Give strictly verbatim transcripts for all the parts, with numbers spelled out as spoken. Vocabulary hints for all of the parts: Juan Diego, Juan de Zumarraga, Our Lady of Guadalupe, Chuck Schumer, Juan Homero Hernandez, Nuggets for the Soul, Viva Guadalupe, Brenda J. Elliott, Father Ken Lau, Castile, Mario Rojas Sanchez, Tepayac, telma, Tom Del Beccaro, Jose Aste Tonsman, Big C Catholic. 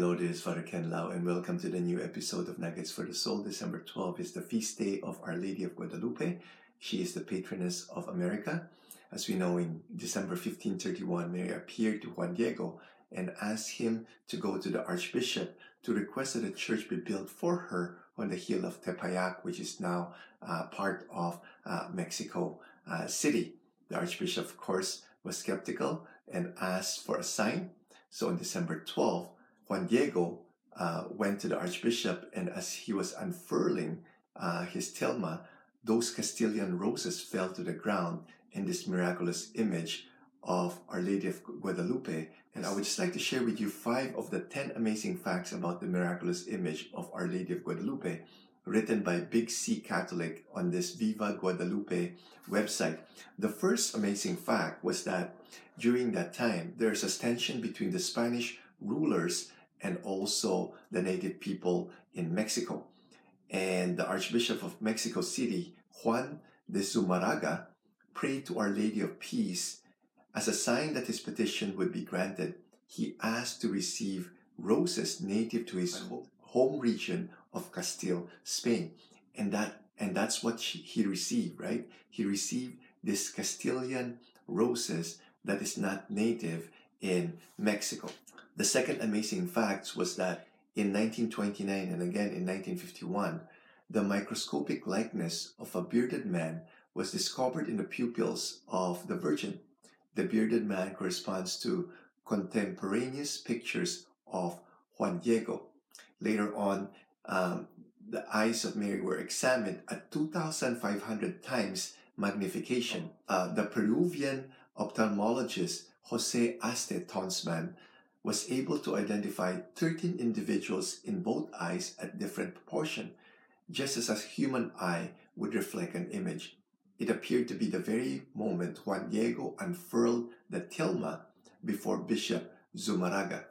Hello, this is Father Ken Lau, and welcome to the new episode of Nuggets for the Soul. December twelfth is the feast day of Our Lady of Guadalupe. She is the patroness of America. As we know, in December fifteen thirty-one, Mary appeared to Juan Diego and asked him to go to the Archbishop to request that a church be built for her on the hill of Tepayac, which is now uh, part of uh, Mexico uh, City. The Archbishop, of course, was skeptical and asked for a sign. So on December twelfth, Juan Diego uh, went to the Archbishop, and as he was unfurling uh, his telma, those Castilian roses fell to the ground in this miraculous image of Our Lady of Guadalupe. And I would just like to share with you five of the ten amazing facts about the miraculous image of Our Lady of Guadalupe, written by Big C Catholic on this Viva Guadalupe website. The first amazing fact was that during that time, there's a tension between the Spanish rulers and also the native people in Mexico. And the Archbishop of Mexico City, Juan de Zumarraga, prayed to Our Lady of Peace as a sign that his petition would be granted. He asked to receive roses native to his home region of Castile, Spain. And that and that's what she, he received, right? He received this Castilian roses that is not native in Mexico. The second amazing fact was that in nineteen twenty-nine and again in nineteen fifty-one, the microscopic likeness of a bearded man was discovered in the pupils of the Virgin. The bearded man corresponds to contemporaneous pictures of Juan Diego. Later on, um, the eyes of Mary were examined at two thousand five hundred times magnification. Uh, the Peruvian ophthalmologist Jose Aste Tonsman was able to identify thirteen individuals in both eyes at different proportion, just as a human eye would reflect an image. It appeared to be the very moment Juan Diego unfurled the telma before Bishop Zumarraga.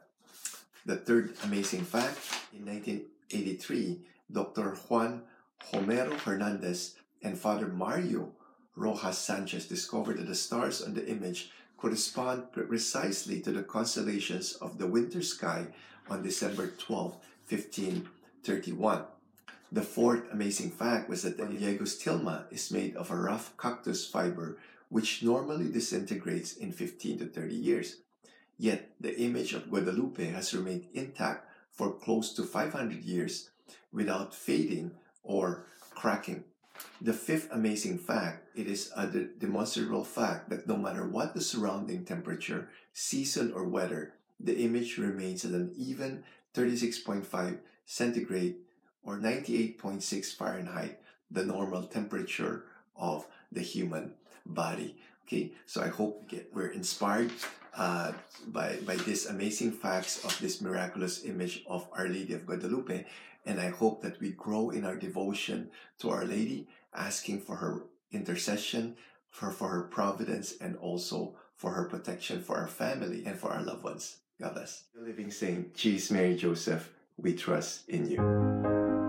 The third amazing fact, in nineteen eighty-three, Doctor Juan Homero Hernandez and Father Mario Rojas Sanchez discovered that the stars on the image correspond precisely to the constellations of the winter sky on December twelfth, fifteen thirty-one. The fourth amazing fact was that Juan Diego's tilma is made of a rough cactus fiber, which normally disintegrates in fifteen to thirty years. Yet, the image of Guadalupe has remained intact for close to five hundred years without fading or cracking. The fifth amazing fact, it is a demonstrable fact that no matter what the surrounding temperature, season, or weather, the image remains at an even thirty-six point five centigrade or ninety-eight point six Fahrenheit, the normal temperature of the human body. Okay, so I hope we're inspired uh, by, by these amazing facts of this miraculous image of Our Lady of Guadalupe. And I hope that we grow in our devotion to Our Lady, asking for her intercession, for, for her providence, and also for her protection for our family and for our loved ones. God bless. The Living Saint, Jesus, Mary, Joseph, we trust in you.